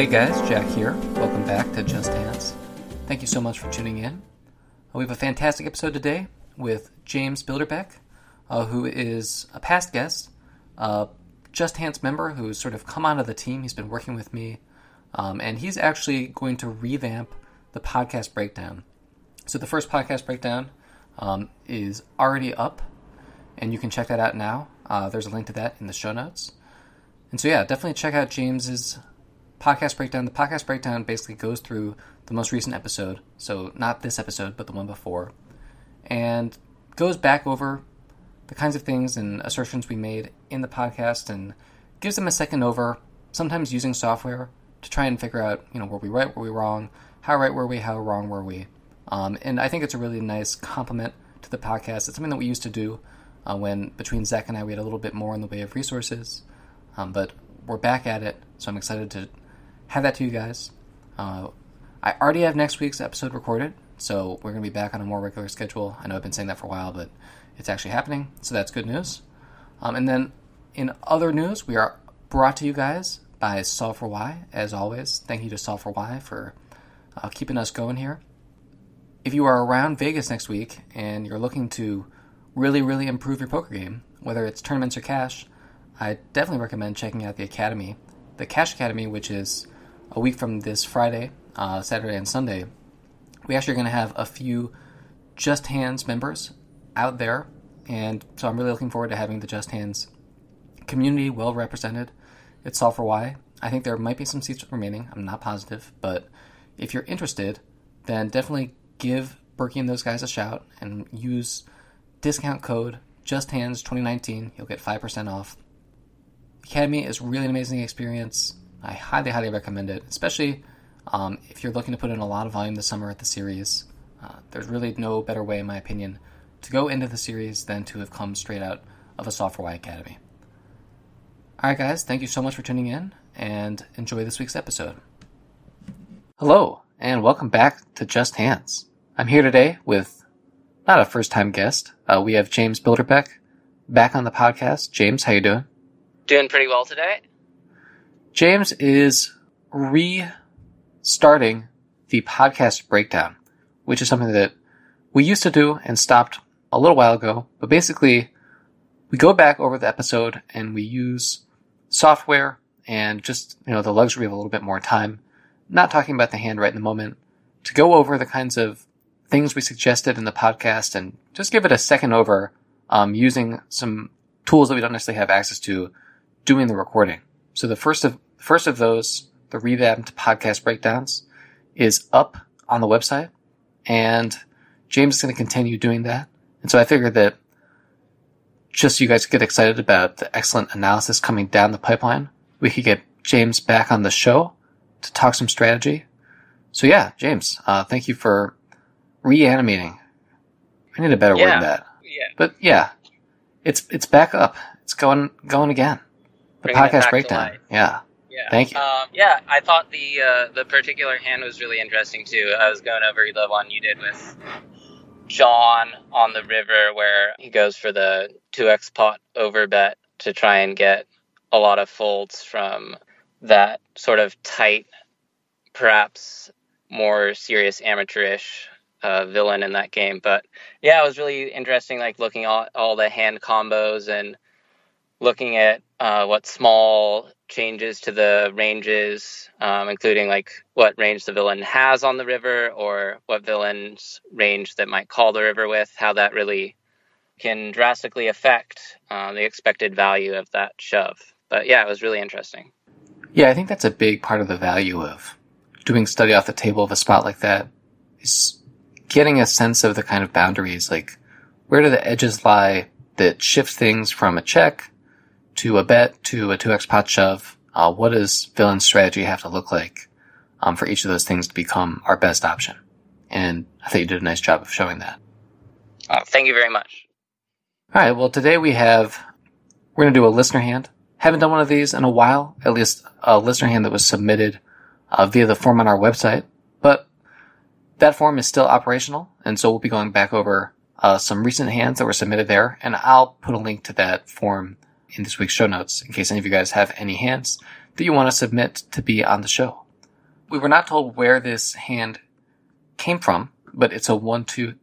Hey guys, Jack here. Welcome back to Just Hands. Thank you so much for tuning in. We have a fantastic episode today with James Bilderbeck, who is a past guest, Just Hands member who's sort of come onto the team. He's been working with me, and he's actually going to revamp the Podcast Breakdown. So the first Podcast Breakdown is already up, and you can check that out now. There's a link to that in the show notes. And so yeah, definitely check out James's Podcast Breakdown. The Podcast Breakdown basically goes through the most recent episode, so not this episode, but the one before, and goes back over the kinds of things and assertions we made in the podcast and gives them a second over, sometimes using software to try and figure out, were we right, were we wrong, how right were we, how wrong were we? And I think it's a really nice compliment to the podcast. It's something that we used to do when, between Zach and I, we had a little bit more in the way of resources, but we're back at it, so I'm excited to have that to you guys. I already have next week's episode recorded, so we're going to be back on a more regular schedule. I know I've been saying that for a while, but it's actually happening, so that's good news. And then in other news, we are brought to you guys by Solve for Y, as always. Thank you to Solve for Y for keeping us going here. If you are around Vegas next week and you're looking to really, really improve your poker game, whether it's tournaments or cash, I definitely recommend checking out the Academy, the Cash Academy, which is a week from this Friday, Saturday, and Sunday. We actually are going to have a few Just Hands members out there, and so I'm really looking forward to having the Just Hands community well represented at Solve for Y. I think there might be some seats remaining. I'm not positive, but if you're interested, then definitely give Berkey and those guys a shout and use discount code JustHands2019. You'll get 5% off. Academy is really an amazing experience. I highly, highly recommend it, especially if you're looking to put in a lot of volume this summer at the series. There's really no better way, in my opinion, to go into the series than to have come straight out of a Solve for Y Academy. All right, guys, thank you so much for tuning in, and enjoy this week's episode. Hello, and welcome back to Just Hands. I'm here today with not a first-time guest. We have James Bilderbeck back on the podcast. James, how you doing? Doing pretty well today. James is restarting the Podcast Breakdown, which is something that we used to do and stopped a little while ago. But basically, we go back over the episode and we use software and just, the luxury of a little bit more time, not talking about the hand right in the moment, to go over the kinds of things we suggested in the podcast and just give it a second over using some tools that we don't necessarily have access to doing the recording. So the first of those, the revamped Podcast Breakdowns, is up on the website, and James is going to continue doing that. And so I figured that just so you guys get excited about the excellent analysis coming down the pipeline, we could get James back on the show to talk some strategy. So yeah, James, thank you for reanimating. I need a better word than that. Yeah. But yeah, it's back up. It's going again. The Podcast Breakdown. Yeah. Thank you. I thought the particular hand was really interesting too. I was going over the one you did with John on the river, where he goes for the 2x pot over bet to try and get a lot of folds from that sort of tight, perhaps more serious amateurish villain in that game. But yeah, it was really interesting, like looking at all the hand combos and looking at what small changes to the ranges, including like what range the villain has on the river or what villain's range that might call the river with, how that really can drastically affect the expected value of that shove. But yeah, it was really interesting. Yeah, I think that's a big part of the value of doing study off the table of a spot like that, is getting a sense of the kind of boundaries, like where do the edges lie that shift things from a check to a bet, to a 2x pot shove. What does villain strategy have to look like for each of those things to become our best option? And I think you did a nice job of showing that. Thank you very much. All right, well, today we're going to do a listener hand. Haven't done one of these in a while, at least a listener hand that was submitted via the form on our website. But that form is still operational, and so we'll be going back over some recent hands that were submitted there, and I'll put a link to that form in this week's show notes in case any of you guys have any hands that you want to submit to be on the show. We were not told where this hand came from, but it's a 1-2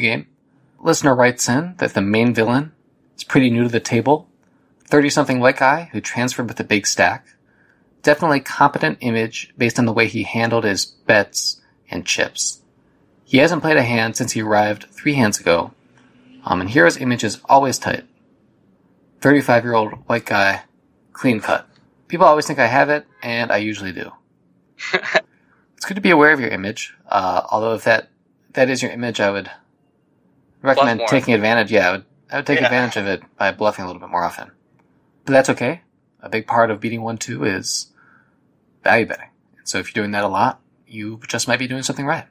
game. Listener writes in that the main villain is pretty new to the table. 30-something white guy who transferred with a big stack. Definitely competent image based on the way he handled his bets and chips. He hasn't played a hand since he arrived 3 hands ago, and Hero's image is always tight. 35-year-old white guy, clean cut. People always think I have it, and I usually do. It's good to be aware of your image, although if that is your image, I would recommend taking advantage. Yeah, I would take advantage of it by bluffing a little bit more often. But that's okay. A big part of beating 1-2 is value betting. So if you're doing that a lot, you just might be doing something right.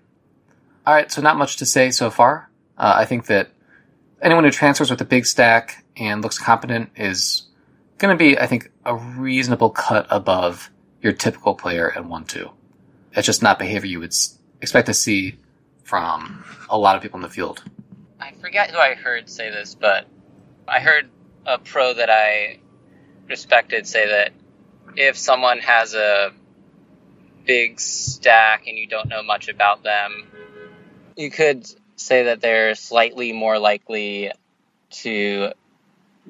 All right, so not much to say so far. I think that anyone who transfers with a big stack and looks competent is going to be, I think, a reasonable cut above your typical player at 1-2. That's just not behavior you would expect to see from a lot of people in the field. I forget who I heard say this, but I heard a pro that I respected say that if someone has a big stack and you don't know much about them, you could say that they're slightly more likely to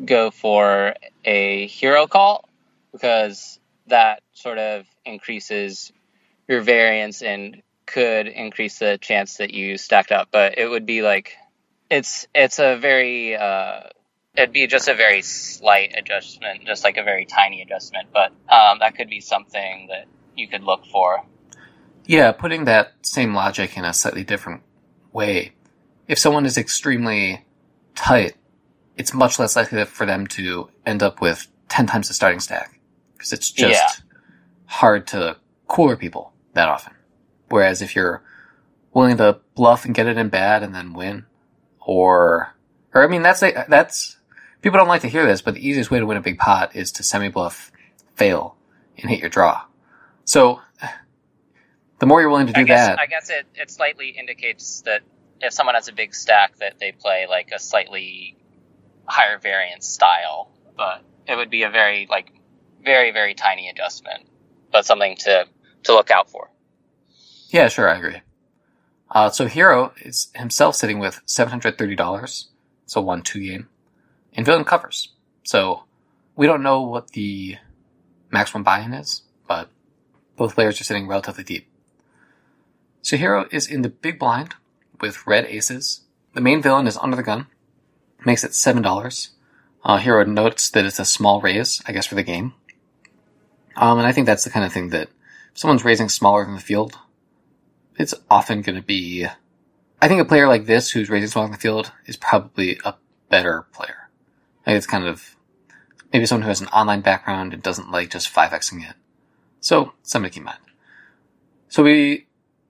go for a hero call, because that sort of increases your variance and could increase the chance that you stacked up. But it would be like, it'd be just a very slight adjustment, just like a very tiny adjustment, but that could be something that you could look for. Yeah, putting that same logic in a slightly different way. If someone is extremely tight, it's much less likely for them to end up with 10 times the starting stack, because it's just hard to cooler people that often. Whereas if you're willing to bluff and get it in bad and then win, or I mean, that's people don't like to hear this, but the easiest way to win a big pot is to semi-bluff, fail, and hit your draw. So the more you're willing to do that... I guess it slightly indicates that if someone has a big stack that they play like a slightly higher variance style, but it would be a very, like, very, very tiny adjustment, but something to look out for. Yeah, sure, I agree. So Hero is himself sitting with $730. It's a 1-2 game. And villain covers. So we don't know what the maximum buy-in is, but both players are sitting relatively deep. So Hero is in the big blind with red aces. The main villain is under the gun. Makes it $7. Hero notes that it's a small raise, I guess, for the game. And I think that's the kind of thing that if someone's raising smaller than the field, it's often going to be... I think a player like this who's raising smaller than the field is probably a better player. I think it's kind of... maybe someone who has an online background and doesn't like just 5xing it. So, something to keep in mind. So we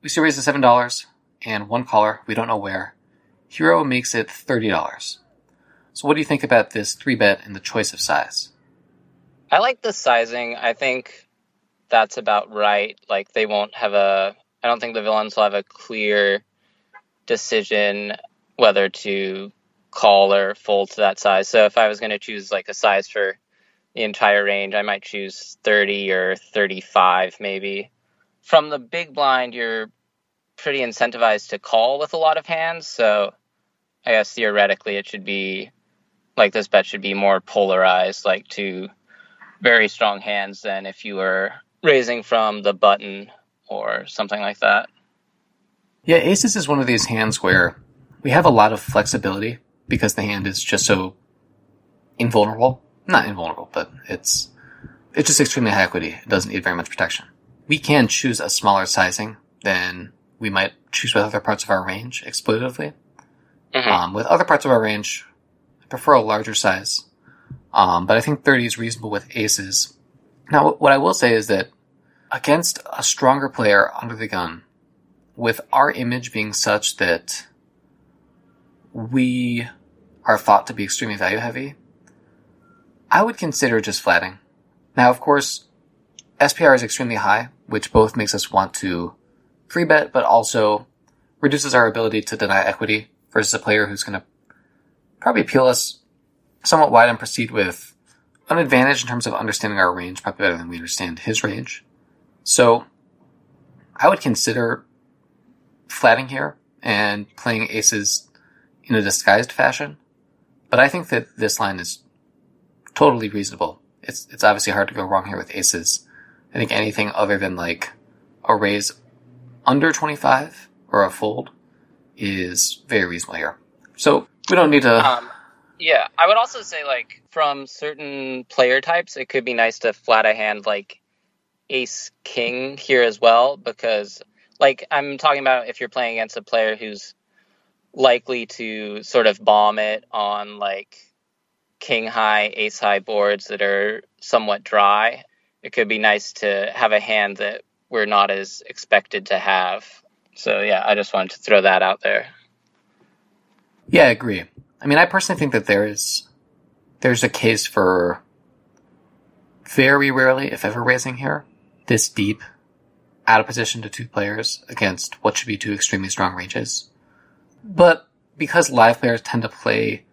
see raise to $7 and one caller, we don't know where. Hero makes it $30. So what do you think about this 3-bet and the choice of size? I like the sizing. I think that's about right. Like, they won't have a... I don't think the villains will have a clear decision whether to call or fold to that size. So if I was going to choose like a size for the entire range, I might choose 30 or 35 maybe. From the big blind, you're pretty incentivized to call with a lot of hands. So I guess theoretically it should be like this bet should be more polarized, like to very strong hands than if you were raising from the button or something like that. Yeah, aces is one of these hands where we have a lot of flexibility because the hand is just so invulnerable. Not invulnerable, but it's just extremely high equity. It doesn't need very much protection. We can choose a smaller sizing than we might choose with other parts of our range exploitatively. Mm-hmm. With other parts of our range, I prefer a larger size. But I think 30 is reasonable with aces. Now, what I will say is that against a stronger player under the gun, with our image being such that we are thought to be extremely value heavy, I would consider just flatting. Now, of course, SPR is extremely high, which both makes us want to free bet, but also reduces our ability to deny equity versus a player who's going to probably peel us somewhat wide and proceed with an advantage in terms of understanding our range, probably better than we understand his range. So I would consider flatting here and playing aces in a disguised fashion. But I think that this line is totally reasonable. It's obviously hard to go wrong here with aces. I think anything other than like a raise under 25 or a fold is very reasonable here. So we don't need to... Yeah, I would also say like from certain player types, it could be nice to flat a hand like ace king here as well, because like I'm talking about if you're playing against a player who's likely to sort of bomb it on like king high, ace high boards that are somewhat dry, it could be nice to have a hand that we're not as expected to have. So yeah, I just wanted to throw that out there. Yeah, I agree. I mean, I personally think that there's a case for very rarely, if ever, raising here, this deep, out of position to two players against what should be two extremely strong ranges. But because live players tend to play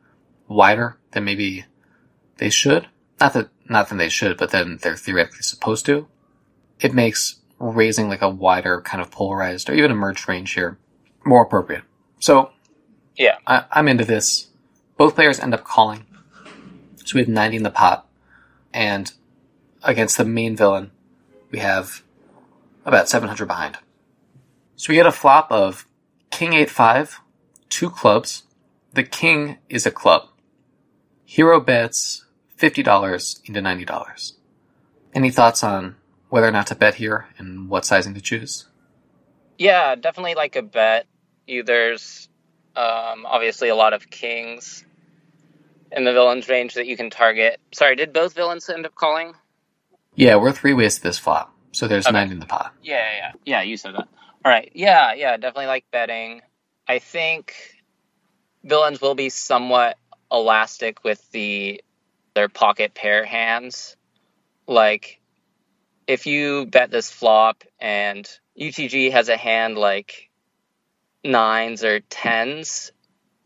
wider than maybe they should, not that they should, but then they're theoretically supposed to, it makes raising like a wider kind of polarized or even a merged range here more appropriate. So yeah, I'm into this. Both players end up calling. So we have 90 in the pot, and against the main villain, we have about 700 behind. So we get a flop of king 8-5, two clubs. The king is a club. Hero bets $50 into $90. Any thoughts on whether or not to bet here and what sizing to choose? Yeah, definitely like a bet. There's obviously a lot of kings in the villain's range that you can target. Sorry, did both villains end up calling? Yeah, we're three ways to this flop, so there's okay. 9 in the pot. Yeah. Yeah, you said that. All right, yeah, definitely like betting. I think villains will be somewhat elastic with their pocket pair hands. Like, if you bet this flop and UTG has a hand like 9s or 10s,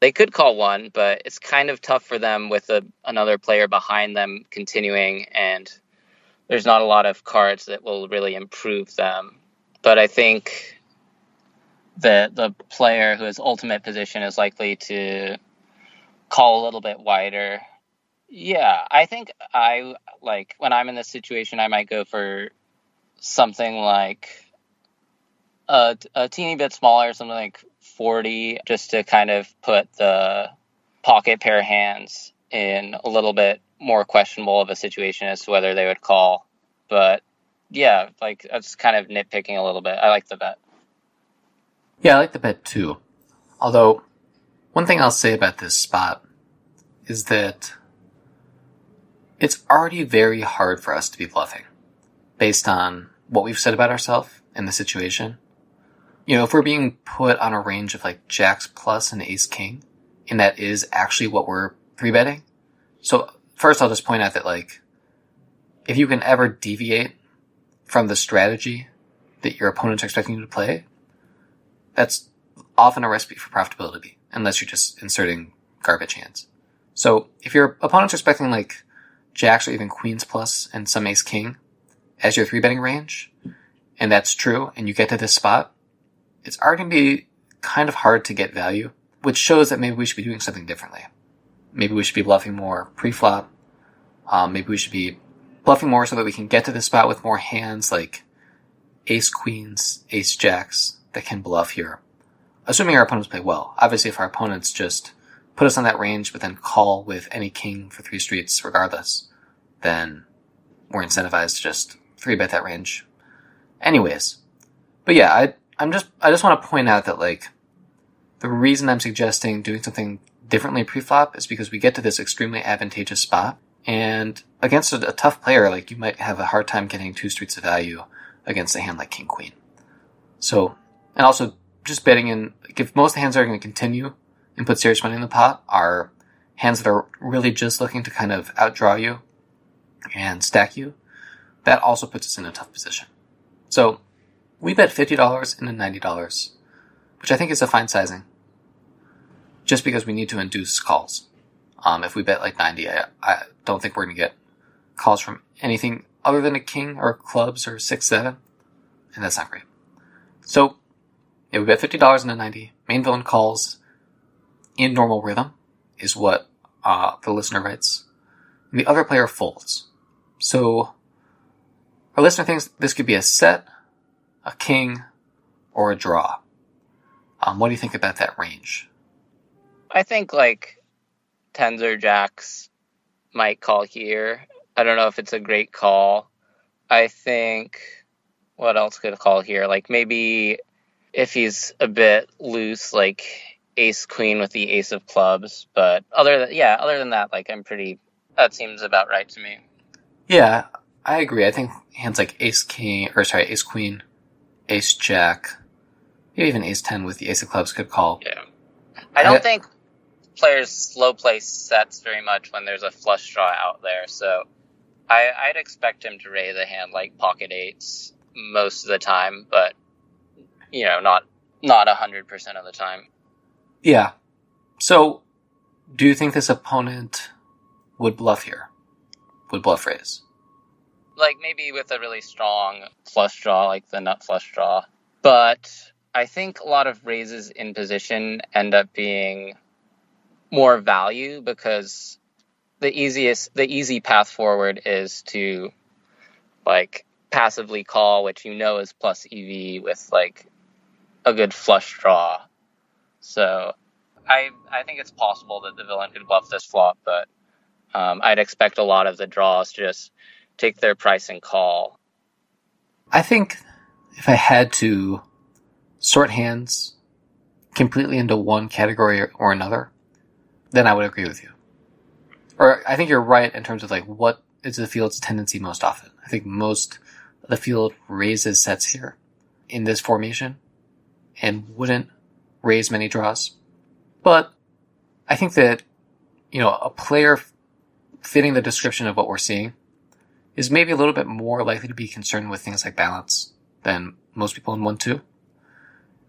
they could call one, but it's kind of tough for them with another player behind them continuing, and there's not a lot of cards that will really improve them. But I think that the player who has ultimate position is likely to call a little bit wider. Yeah, I think when I'm in this situation, I might go for something like a teeny bit smaller, something like 40, just to kind of put the pocket pair hands in a little bit more questionable of a situation as to whether they would call. But yeah, like that's kind of nitpicking a little bit. I like the bet. Yeah, I like the bet too. Although one thing I'll say about this spot is that it's already very hard for us to be bluffing based on what we've said about ourselves and the situation. You know, if we're being put on a range of like jacks plus and ace king, and that is actually what we're three-betting. So first I'll just point out that like, if you can ever deviate from the strategy that your opponent's expecting you to play, that's often a recipe for profitability, unless you're just inserting garbage hands. So if your opponent's expecting like jacks or even queens plus and some ace king as your three-betting range, and that's true, and you get to this spot, it's already going to be kind of hard to get value, which shows that maybe we should be doing something differently. Maybe we should be bluffing more pre-flop. Maybe we should be bluffing more so that we can get to this spot with more hands like ace queens, ace jacks that can bluff here, assuming our opponents play well. Obviously, if our opponents just put us on that range but then call with any king for three streets regardless, then we're incentivized to just three-bet that range. Anyways, but yeah, I just want to point out that like the reason I'm suggesting doing something differently pre-flop is because we get to this extremely advantageous spot, and against a tough player, like you might have a hard time getting two streets of value against a hand like king queen. So, and also just betting in, like, if most of the hands that are going to continue and put serious money in the pot are hands that are really just looking to kind of outdraw you and stack you, that also puts us in a tough position. So we bet $50 into $90, which I think is a fine sizing, just because we need to induce calls. If we bet like 90, I don't think we're going to get calls from anything other than a king or clubs or 6-7, and that's not great. So it would be at $50.90. Main villain calls in normal rhythm is what the listener writes. And the other player folds. So our listener thinks this could be a set, a king, or a draw. What do you think about that range? I think like tens or jacks might call here. I don't know if it's a great call. I think what else could call here? Like maybe if he's a bit loose, like ace queen with the ace of clubs. But other than that, like that seems about right to me. Yeah, I agree. I think hands like ace queen, ace jack, maybe even ace 10 with the ace of clubs could call. Yeah. I don't think players slow play sets very much when there's a flush draw out there, so I'd expect him to raise a hand like pocket eights most of the time, but not 100% of the time. Yeah. So, do you think this opponent would bluff here? Would bluff raise? Like maybe with a really strong flush draw, like the nut flush draw, but I think a lot of raises in position end up being more value because the easy path forward is to like passively call, which is plus EV with like a good flush draw. So I think it's possible that the villain could bluff this flop, but I'd expect a lot of the draws to just take their price and call. I think if I had to sort hands completely into one category or another, then I would agree with you. Or I think you're right in terms of like what is the field's tendency most often. I think most of the field raises sets here in this formation and wouldn't raise many draws. But I think that, a player fitting the description of what we're seeing is maybe a little bit more likely to be concerned with things like balance than most people in 1-2.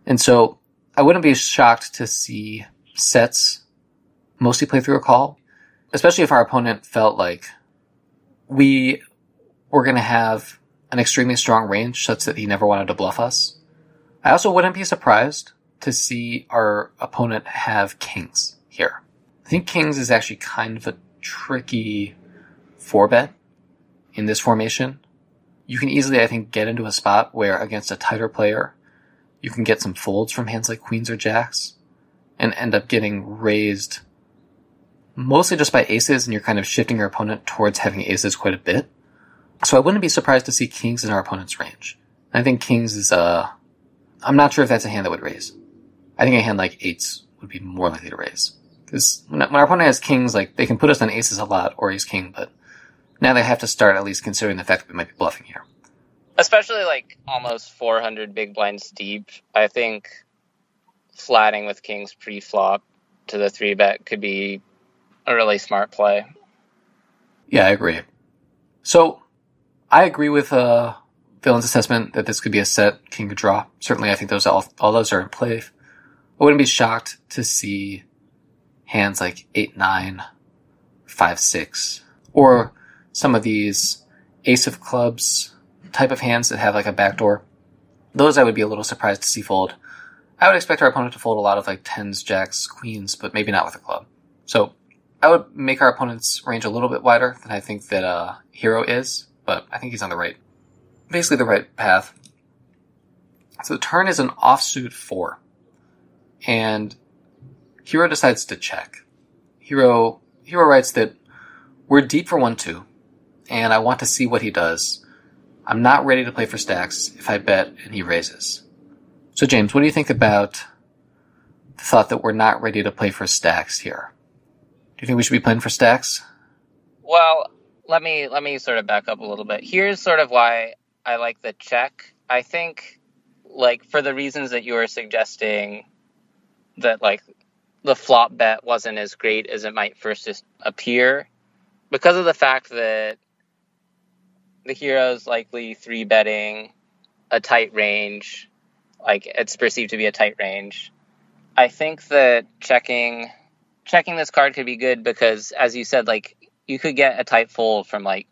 And so I wouldn't be shocked to see sets mostly play through a call, especially if our opponent felt like we were going to have an extremely strong range such that he never wanted to bluff us. I also wouldn't be surprised to see our opponent have kings here. I think kings is actually kind of a tricky four-bet in this formation. You can easily, I think, get into a spot where against a tighter player, you can get some folds from hands like queens or jacks and end up getting raised mostly just by aces, and you're kind of shifting your opponent towards having aces quite a bit. So I wouldn't be surprised to see kings in our opponent's range. And I think kings is I'm not sure if that's a hand that would raise. I think a hand like eights would be more likely to raise. Because when our opponent has kings, like they can put us on aces a lot or ace king, but now they have to start at least considering the fact that we might be bluffing here. Especially like almost 400 big blinds deep, I think flatting with kings pre-flop to the 3-bet could be a really smart play. Yeah, I agree. So I agree with Villain's assessment that this could be a set, king to draw. Certainly, I think those all those are in play. I wouldn't be shocked to see hands like 8, 9, 5, 6, or some of these ace of clubs type of hands that have like a backdoor. Those I would be a little surprised to see fold. I would expect our opponent to fold a lot of like tens, jacks, queens, but maybe not with a club. So I would make our opponent's range a little bit wider than I think that Hero is, but I think he's on the right path. So the turn is an offsuit 4, and Hero decides to check. Hero writes that we're deep for 1-2, and I want to see what he does. I'm not ready to play for stacks if I bet and he raises. So James, what do you think about the thought that we're not ready to play for stacks here? Do you think we should be playing for stacks? Well, let me sort of back up a little bit. Here's sort of why I like the check. I think like for the reasons that you were suggesting that like the flop bet wasn't as great as it might first appear, because of the fact that the Hero's likely 3-betting a tight range, like it's perceived to be a tight range. I think that checking this card could be good because, as you said, like you could get a tight fold from like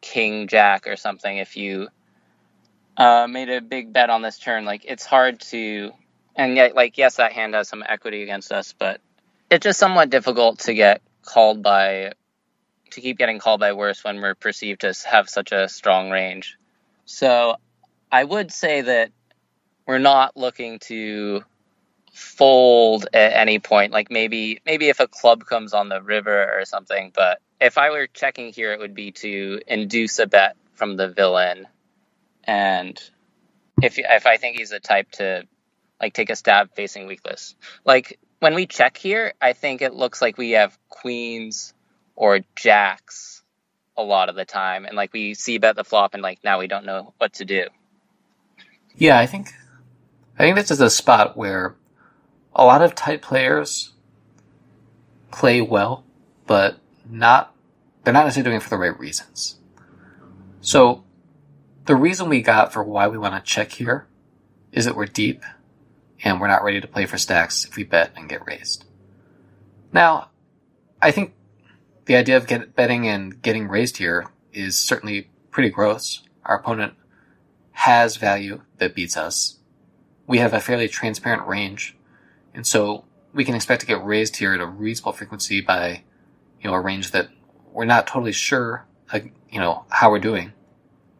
king jack or something if you made a big bet on this turn. Like, it's hard to, and yet, like, yes, that hand has some equity against us, but it's just somewhat difficult to get called by, to keep getting called by worse when we're perceived to have such a strong range. So I would say that we're not looking to fold at any point. Like, maybe if a club comes on the river or something, but if I were checking here, it would be to induce a bet from the villain. And if I think he's the type to, like, take a stab facing weakless. Like, when we check here, I think it looks like we have queens or jacks a lot of the time. And, like, we see bet the flop and, like, now we don't know what to do. Yeah, I think this is a spot where a lot of tight players play well, but they're not necessarily doing it for the right reasons. So the reason we got for why we want to check here is that we're deep and we're not ready to play for stacks if we bet and get raised. Now, I think the idea of betting and getting raised here is certainly pretty gross. Our opponent has value that beats us. We have a fairly transparent range, and so we can expect to get raised here at a reasonable frequency by, you know, a range that we're not totally sure, you know, how we're doing.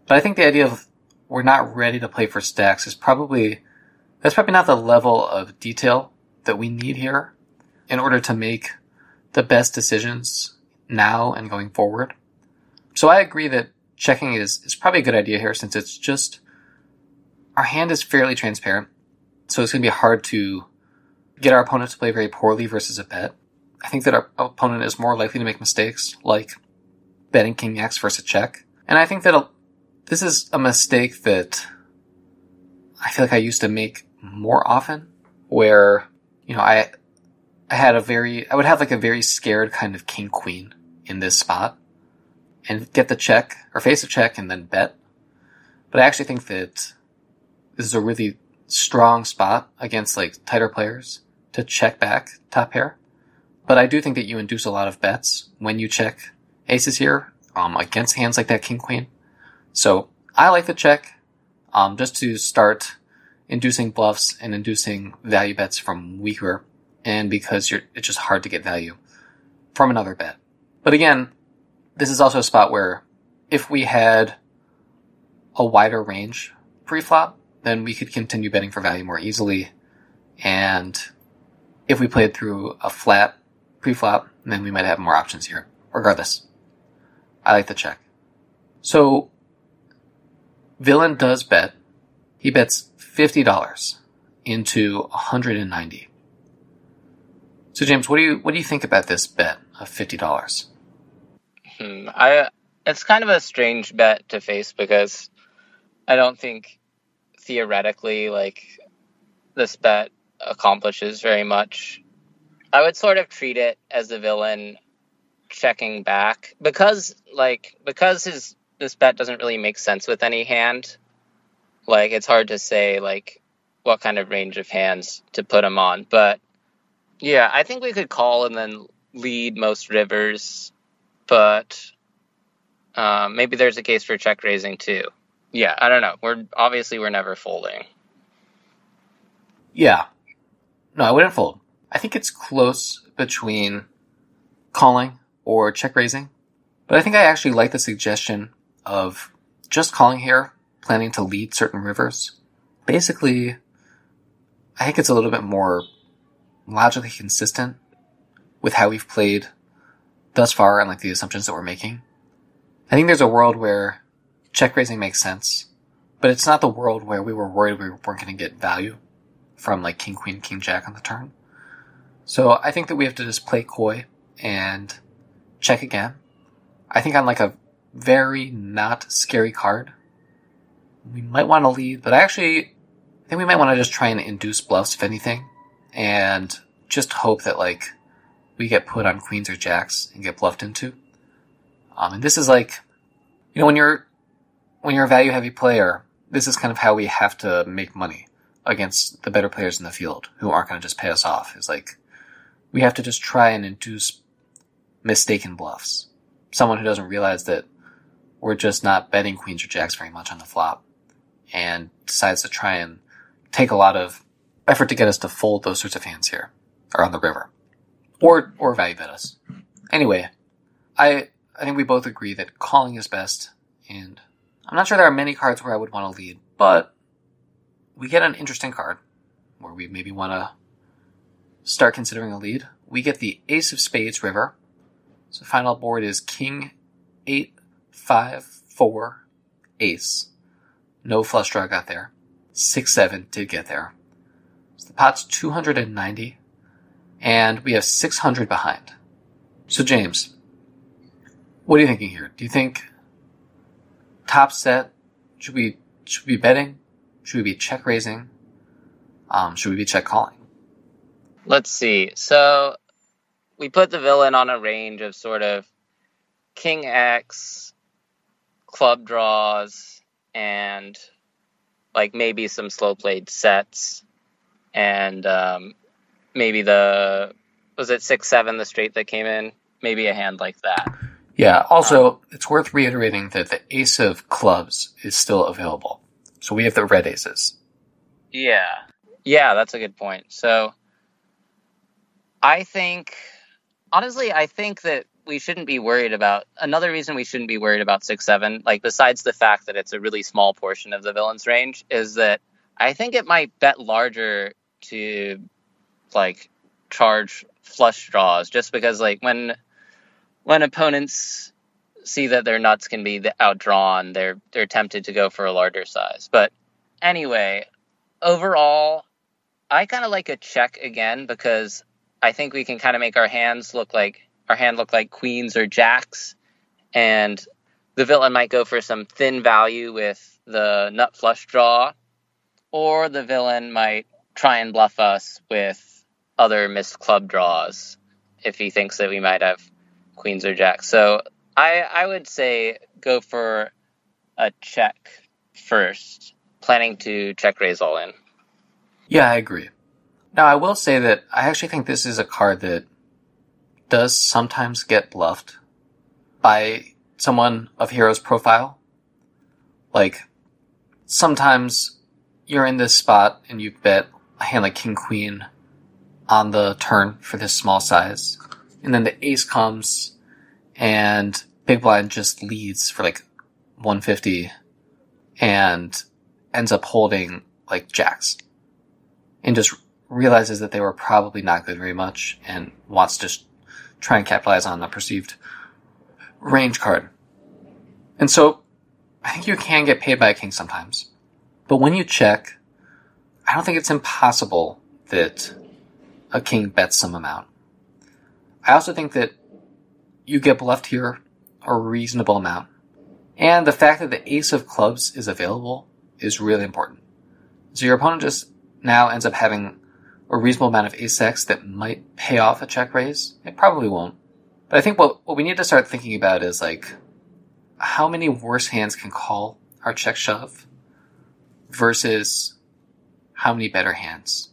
But I think the idea of we're not ready to play for stacks is probably not the level of detail that we need here in order to make the best decisions now and going forward. So I agree that checking is probably a good idea here, since it's just our hand is fairly transparent, so it's going to be hard to get our opponent to play very poorly versus a bet. I think that our opponent is more likely to make mistakes, like betting King X versus a check. And I think that this is a mistake that I feel like I used to make more often, where, you know, I would have like a very scared kind of King Queen in this spot and get the check or face a check and then bet. But I actually think that this is a really strong spot against, like, tighter players to check back top pair. But I do think that you induce a lot of bets when you check aces here, against hands like that King Queen. So I like the check, just to start inducing bluffs and inducing value bets from weaker, and because it's just hard to get value from another bet. But again, this is also a spot where if we had a wider range pre-flop, then we could continue betting for value more easily. And if we played through a flat pre-flop, then we might have more options here. Regardless, I like the check. So villain does bet. He bets $50 into 190. So James, what do you think about this bet of $50? It's kind of a strange bet to face, because I don't think theoretically, like, this bet accomplishes very much. I would sort of treat it as the villain checking back, because this bet doesn't really make sense with any hand. Like, it's hard to say, like, what kind of range of hands to put him on. But yeah, I think we could call and then lead most rivers, but maybe there's a case for check raising too. Yeah, I don't know. We're never folding. Yeah. No, I wouldn't fold. I think it's close between calling or check raising. But I think I actually like the suggestion of just calling here, planning to lead certain rivers. Basically, I think it's a little bit more logically consistent with how we've played thus far and, like, the assumptions that we're making. I think there's a world where check raising makes sense, but it's not the world where we were worried we weren't going to get value from, like, King, Queen, King, Jack on the turn. So I think that we have to just play coy and check again. I think on, like, a very not scary card, we might want to lead, but I think we might want to just try and induce bluffs, if anything, and just hope that, like, we get put on queens or jacks and get bluffed into. And this is, like, you know, when you're a value-heavy player, this is kind of how we have to make money against the better players in the field who aren't going to just pay us off. It's like we have to just try and induce mistaken bluffs. Someone who doesn't realize that we're just not betting queens or jacks very much on the flop and decides to try and take a lot of effort to get us to fold those sorts of hands here, or on the river, or value bet us. Anyway, I think we both agree that calling is best, and I'm not sure there are many cards where I would want to lead, but we get an interesting card where we maybe want to start considering a lead. We get the Ace of Spades river. So final board is King, 8, 5, 4, Ace. No flush draw got there. 6, 7 did get there. So the pot's 290, and we have 600 behind. So James, what are you thinking here? Do you think top set? Should we be betting? Should we be check raising? Should we be check calling? Let's see. So we put the villain on a range of sort of King X, club draws, and like maybe some slow played sets, and maybe the, was it 6-7, the straight that came in? Maybe a hand like that. Yeah. Also, it's worth reiterating that the Ace of clubs is still available. So we have the red aces. Yeah. Yeah, that's a good point. So I think, honestly, I think that we shouldn't be worried about, another reason we shouldn't be worried about 6-7, like besides the fact that it's a really small portion of the villain's range, is that I think it might bet larger to like charge flush draws, just because like when opponents see that their nuts can be outdrawn, they're tempted to go for a larger size. But anyway, overall, I kind of like a check again, because I think we can kind of make our hand look like queens or jacks, and the villain might go for some thin value with the nut flush draw, or the villain might try and bluff us with other missed club draws if he thinks that we might have queens or jacks. So I would say go for a check first, planning to check raise all in. Yeah, I agree. Now, I will say that I actually think this is a card that does sometimes get bluffed by someone of Hero's profile. Like, sometimes you're in this spot and you bet a hand like King Queen on the turn for this small size, and then the ace comes, and Big Blind just leads for like 150 and ends up holding like jacks and just realizes that they were probably not good very much and wants to try and capitalize on a perceived range card. And so I think you can get paid by a king sometimes. But when you check, I don't think it's impossible that a king bets some amount. I also think that you get bluffed here a reasonable amount. And the fact that the ace of clubs is available is really important. So your opponent just now ends up having a reasonable amount of ace-x that might pay off a check raise. It probably won't. But I think what we need to start thinking about is, like, how many worse hands can call our check shove versus how many better hands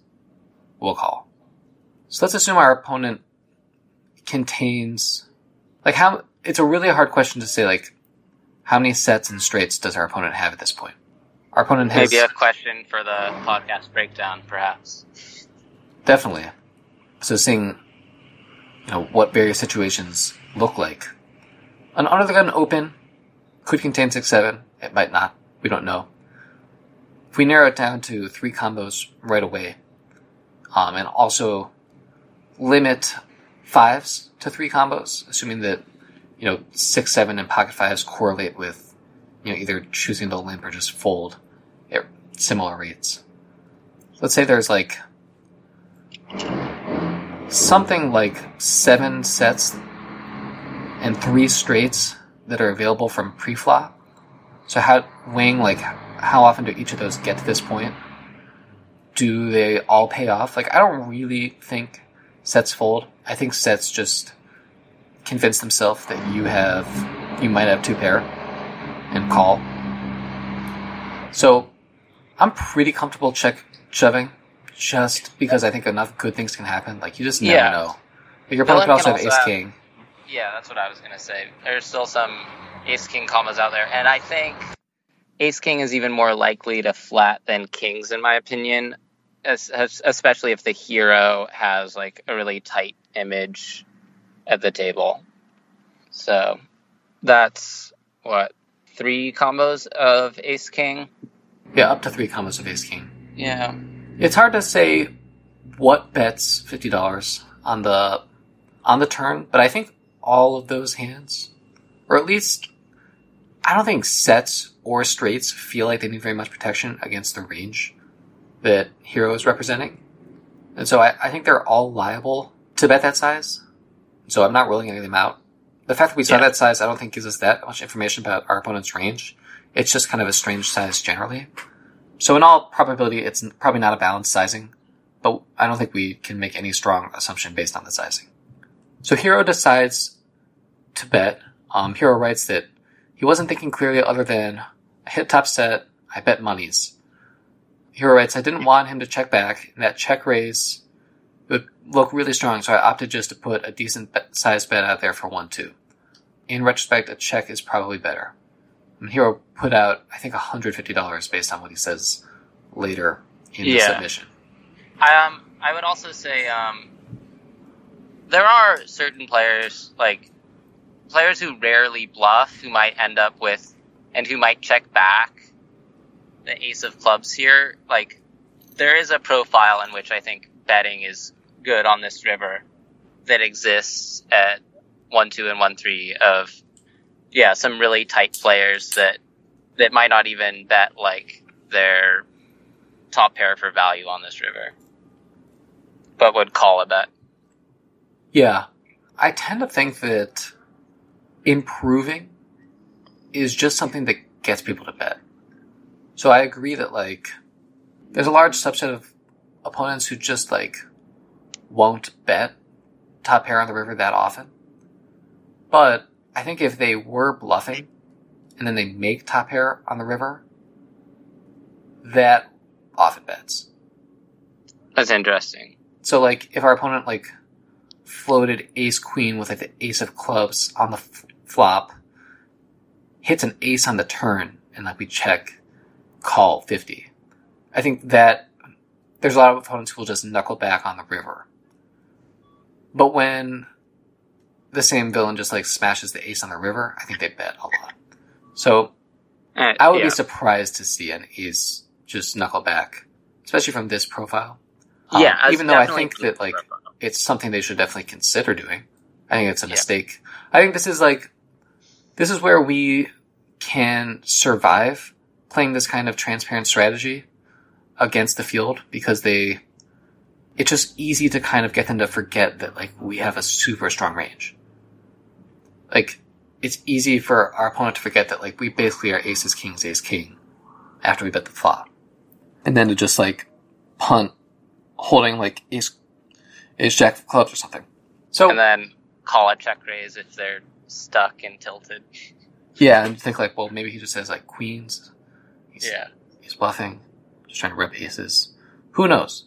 we'll call. So let's assume our opponent contains... Like, how, it's a really hard question to say, like, how many sets and straights does our opponent have at this point? Our opponent has... Maybe a question for the podcast breakdown, perhaps. Definitely. So seeing, you know, what various situations look like. An under-the-gun open could contain 6-7. It might not. We don't know. If we narrow it down to three combos right away, and also limit fives to three combos, assuming that, you know, 6-7 and pocket fives correlate with, you know, either choosing to limp or just fold at similar rates. Let's say there's like something like 7 sets and 3 straights that are available from pre-flop. So weighing like how often do each of those get to this point? Do they all pay off? Like, I don't really think sets fold. I think sets just convince themselves that you might have two pair and call. So I'm pretty comfortable check shoving, just because I think enough good things can happen. Like, you just never know. But your opponent could also have ace king. Yeah, that's what I was gonna say. There's still some ace king combos out there, and I think ace king is even more likely to flat than kings, in my opinion, especially if the hero has like a really tight image at the table. So that's what, 3 combos of ace king? Yeah, up to 3 combos of ace king. Yeah. It's hard to say what bets $50 on the turn, but I think all of those hands, or at least I don't think sets or straights feel like they need very much protection against the range that hero is representing. And so I think they're all liable to bet that size. So I'm not ruling any of them out. The fact that we saw that size, I don't think gives us that much information about our opponent's range. It's just kind of a strange size generally. So in all probability, it's probably not a balanced sizing, but I don't think we can make any strong assumption based on the sizing. So hero decides to bet. Hero writes that he wasn't thinking clearly other than, I hit top set, I bet monies. Hero writes, I didn't want him to check back, and that check raise would look really strong, so I opted just to put a decent size bet out there for 1-2. In retrospect, a check is probably better. And Hero put out, I think, $150 based on what he says later in the submission. I would also say there are certain players, like players who rarely bluff, who might end up with, and who might check back the ace of clubs here. Like, there is a profile in which I think betting is good on this river that exists at 1-2 and 1-3 of, some really tight players that might not even bet like their top pair for value on this river, but would call a bet. Yeah. I tend to think that improving is just something that gets people to bet. So I agree that, like, there's a large subset of opponents who just, like, won't bet top pair on the river that often. But I think if they were bluffing and then they make top pair on the river, that often bets. That's interesting. So, like, if our opponent, like, floated ace-queen with, like, the ace of clubs on the flop, hits an ace on the turn, and, like, we check, call 50. I think that there's a lot of opponents who will just knuckle back on the river. But when the same villain just, like, smashes the ace on the river, I think they bet a lot. So I would be surprised to see an ace just knuckle back, especially from this profile. Even though I think that, like, it's something they should definitely consider doing. I think it's a mistake. I think this is, like, this is where we can survive playing this kind of transparent strategy against the field, because it's just easy to kind of get them to forget that, like, we have a super strong range. Like, it's easy for our opponent to forget that, like, we basically are aces, kings, ace, king after we bet the flop. And then to just, like, punt holding, like, ace jack of clubs or something. So, and then call a check raise if they're stuck and tilted. Yeah, and think, like, well, maybe he just has, like, queens. He's bluffing. Just trying to rip aces. Who knows?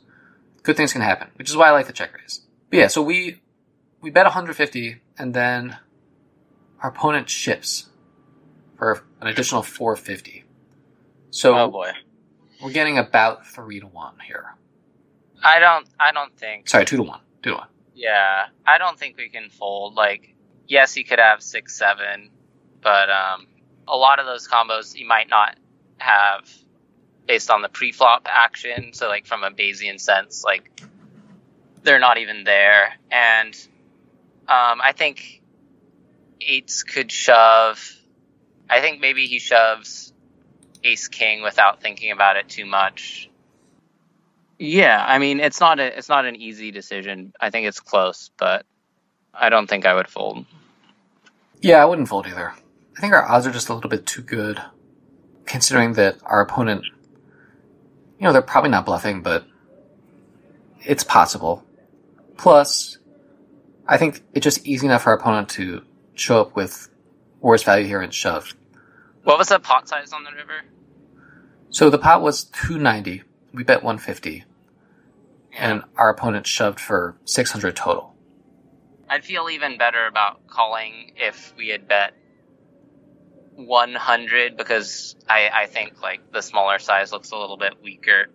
Good things can happen, which is why I like the check raise. But yeah, so we bet 150, and then our opponent ships for an additional 450. So we're getting about 3-1 here. Sorry, 2-1. 2-1. Yeah, I don't think we can fold. Like, yes, he could have 6-7, but a lot of those combos he might not have based on the pre-flop action, so, like, from a Bayesian sense, like, they're not even there. And I think eights could shove. I think maybe he shoves ace-king without thinking about it too much. Yeah, I mean, it's not an easy decision. I think it's close, but I don't think I would fold. Yeah, I wouldn't fold either. I think our odds are just a little bit too good, considering that our opponent, you know, they're probably not bluffing, but it's possible. Plus, I think it's just easy enough for our opponent to show up with worse value here and shove. What was the pot size on the river? So the pot was 290. We bet 150. And our opponent shoved for 600 total. I'd feel even better about calling if we had bet 100 because I think like the smaller size looks a little bit weaker.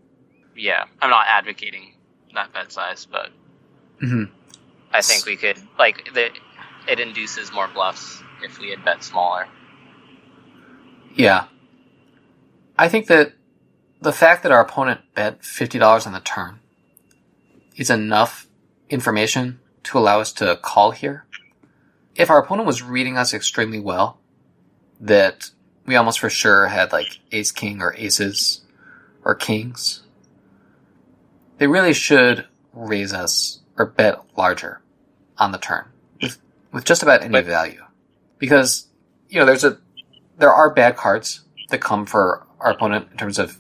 Yeah, I'm not advocating that bed size, but mm-hmm. I think we could like it induces more bluffs if we had bet smaller. Yeah, I think that the fact that our opponent bet $50 on the turn is enough information to allow us to call here. If our opponent was reading us extremely well, that we almost for sure had like ace king or aces or kings, they really should raise us or bet larger on the turn with just about any value, because you know there are bad cards that come for our opponent in terms of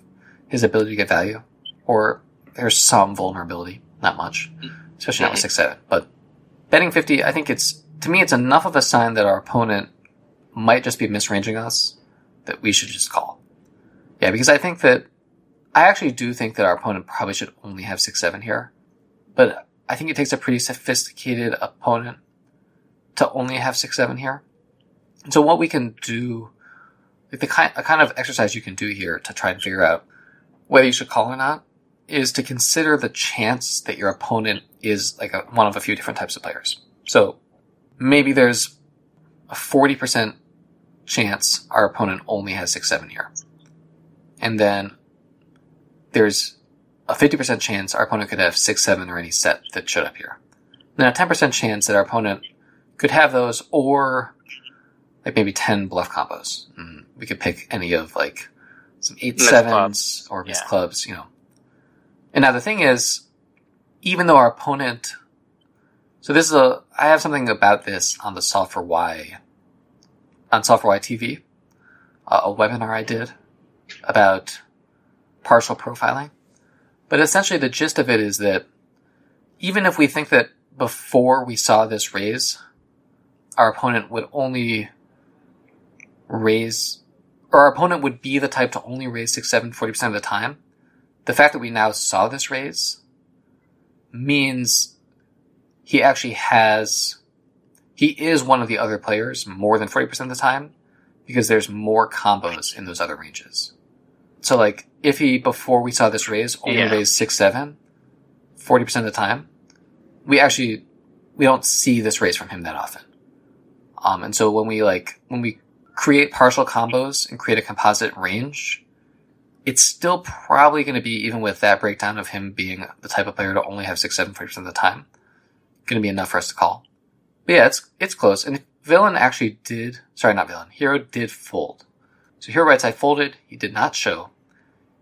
his ability to get value, or there's some vulnerability, not much, especially not with 6-7. But betting 50, I think it's enough of a sign that our opponent might just be misranging us that we should just call. Yeah, because I actually do think that our opponent probably should only have 6-7 here, but I think it takes a pretty sophisticated opponent to only have 6-7 here. And so what we can do, like a kind of exercise you can do here to try and figure out whether you should call or not, is to consider the chance that your opponent is like one of a few different types of players. So maybe there's a 40% chance our opponent only has 6-7 here. And then there's a 50% chance our opponent could have 6-7 or any set that showed up here. Then a 10% chance that our opponent could have those, or like maybe 10 bluff combos. And we could pick any of like some 8-7s or missed clubs, you know. And now the thing is, even though our opponent, so this is I have something about this on the Solve for Y, on Solve for Y TV, a webinar I did about partial profiling. But essentially the gist of it is that even if we think that before we saw this raise, our opponent would only raise, or our opponent would be the type to only raise 6-7 40% of the time, the fact that we now saw this raise means he actually is one of the other players more than 40% of the time, because there's more combos in those other ranges. So like, if he, before we saw this raise, only raised 6-7, 40% of the time, we don't see this raise from him that often. And so when we create partial combos and create a composite range, it's still probably going to be, even with that breakdown of him being the type of player to only have 6-7, 40% of the time, going to be enough for us to call. But yeah, it's close. And Hero did fold. So Hero writes, I folded. He did not show.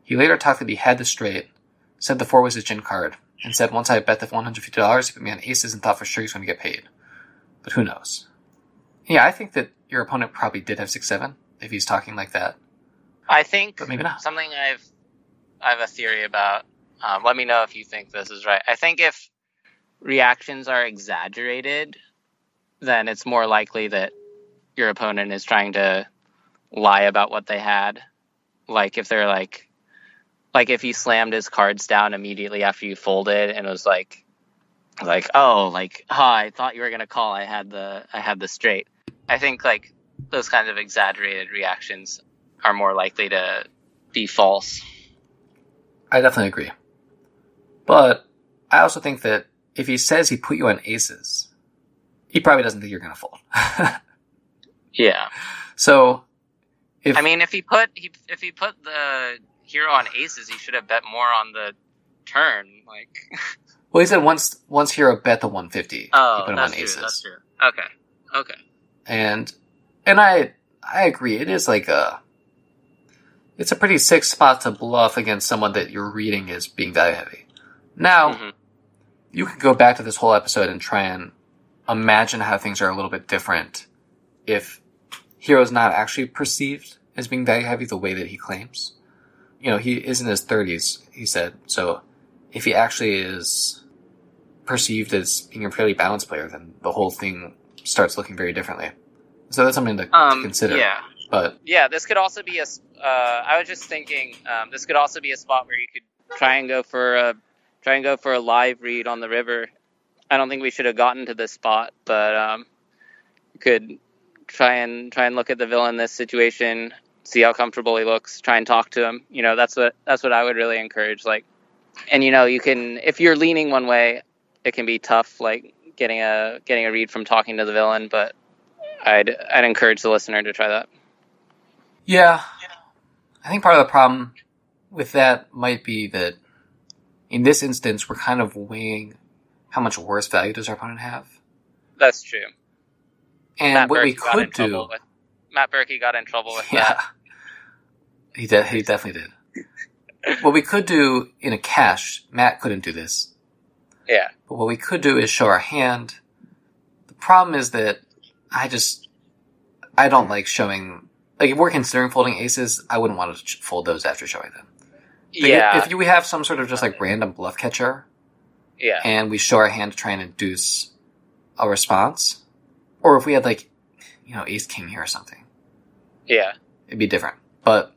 He later talked that he had the straight, said the 4 was his gin card, and said once I bet the $150, he put me on aces and thought for sure he's going to get paid. But who knows? Yeah, I think that your opponent probably did have 6-7, if he's talking like that. I think, but maybe not. Something I have a theory about. Let me know if you think this is right. I think if reactions are exaggerated, then it's more likely that your opponent is trying to lie about what they had. Like if they're like if he slammed his cards down immediately after you folded and was I thought you were gonna call. I had the straight. I think like those kinds of exaggerated reactions are more likely to be false. I definitely agree. But I also think that if he says he put you on aces, he probably doesn't think you're going to fold. Yeah. So if he put the Hero on aces, he should have bet more on the turn. Like, well, he said once Hero bet the 150, he put him on aces. That's true. Okay. And I agree. It is like It's a pretty sick spot to bluff against someone that you're reading as being value heavy. Now, you can go back to this whole episode and try and imagine how things are a little bit different if Hero's not actually perceived as being value heavy the way that he claims. You know, he is in his 30s, he said, so if he actually is perceived as being a fairly balanced player, then the whole thing starts looking very differently. So that's something to consider. Yeah. But yeah, this could also be this could also be a spot where you could try and go for a live read on the river. I don't think we should have gotten to this spot, but could try and look at the villain in this situation, see how comfortable he looks, try and talk to him. You know, that's what I would really encourage. Like, and you know, you can, if you're leaning one way, it can be tough, like getting a read from talking to the villain, but I'd encourage the listener to try that. Yeah. I think part of the problem with that might be that in this instance, we're kind of weighing how much worse value does our opponent have. That's true. And Matt what Berkey we could do... Matt Berkey got in trouble with that. Yeah, he definitely did. What we could do in a cache, Matt couldn't do this. Yeah. But what we could do is show our hand. The problem is that I don't like showing... Like, if we're considering folding aces, I wouldn't want to fold those after showing them. But yeah. If we have some sort of just, like, random bluff catcher, yeah, and we show our hand to try and induce a response, or if we had, like, you know, ace king here or something. Yeah. It'd be different. But,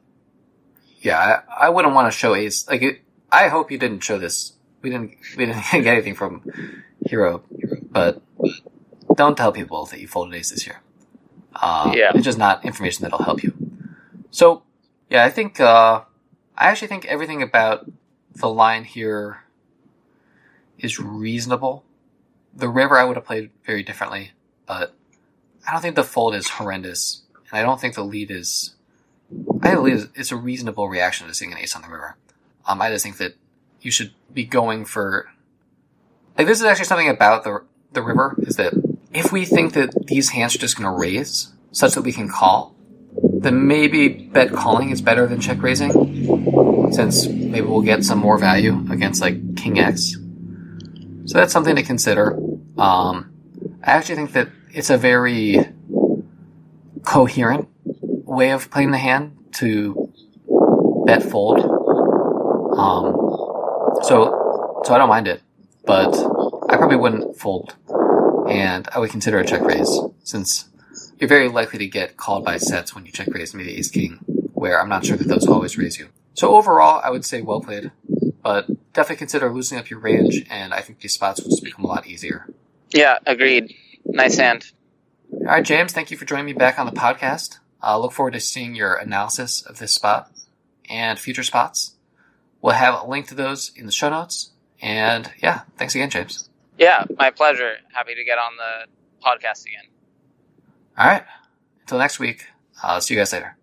yeah, I wouldn't want to show ace. Like, I hope you didn't show this. We didn't get anything from Hero, but don't tell people that you folded aces here. Yeah. It's just not information that'll help you. So, yeah, I actually think everything about the line here is reasonable. The river I would have played very differently, but I don't think the fold is horrendous, and I don't think the lead is... I think the lead is, it's a reasonable reaction to seeing an ace on the river. I just think that you should be going for... Like, this is actually something about the river, is that if we think that these hands are just going to raise, such that we can call, then maybe bet calling is better than check raising, since maybe we'll get some more value against, like, King X. So that's something to consider. I actually think that it's a very coherent way of playing the hand to bet fold. So I don't mind it, but I probably wouldn't fold. And I would consider a check raise, since you're very likely to get called by sets when you check raise maybe ace king, where I'm not sure that those always raise you. So overall, I would say well played, but definitely consider loosening up your range, and I think these spots will just become a lot easier. Yeah, agreed. Nice hand. All right, James, thank you for joining me back on the podcast. I look forward to seeing your analysis of this spot and future spots. We'll have a link to those in the show notes. And yeah, thanks again, James. Yeah, my pleasure. Happy to get on the podcast again. All right. Until next week, I'll see you guys later.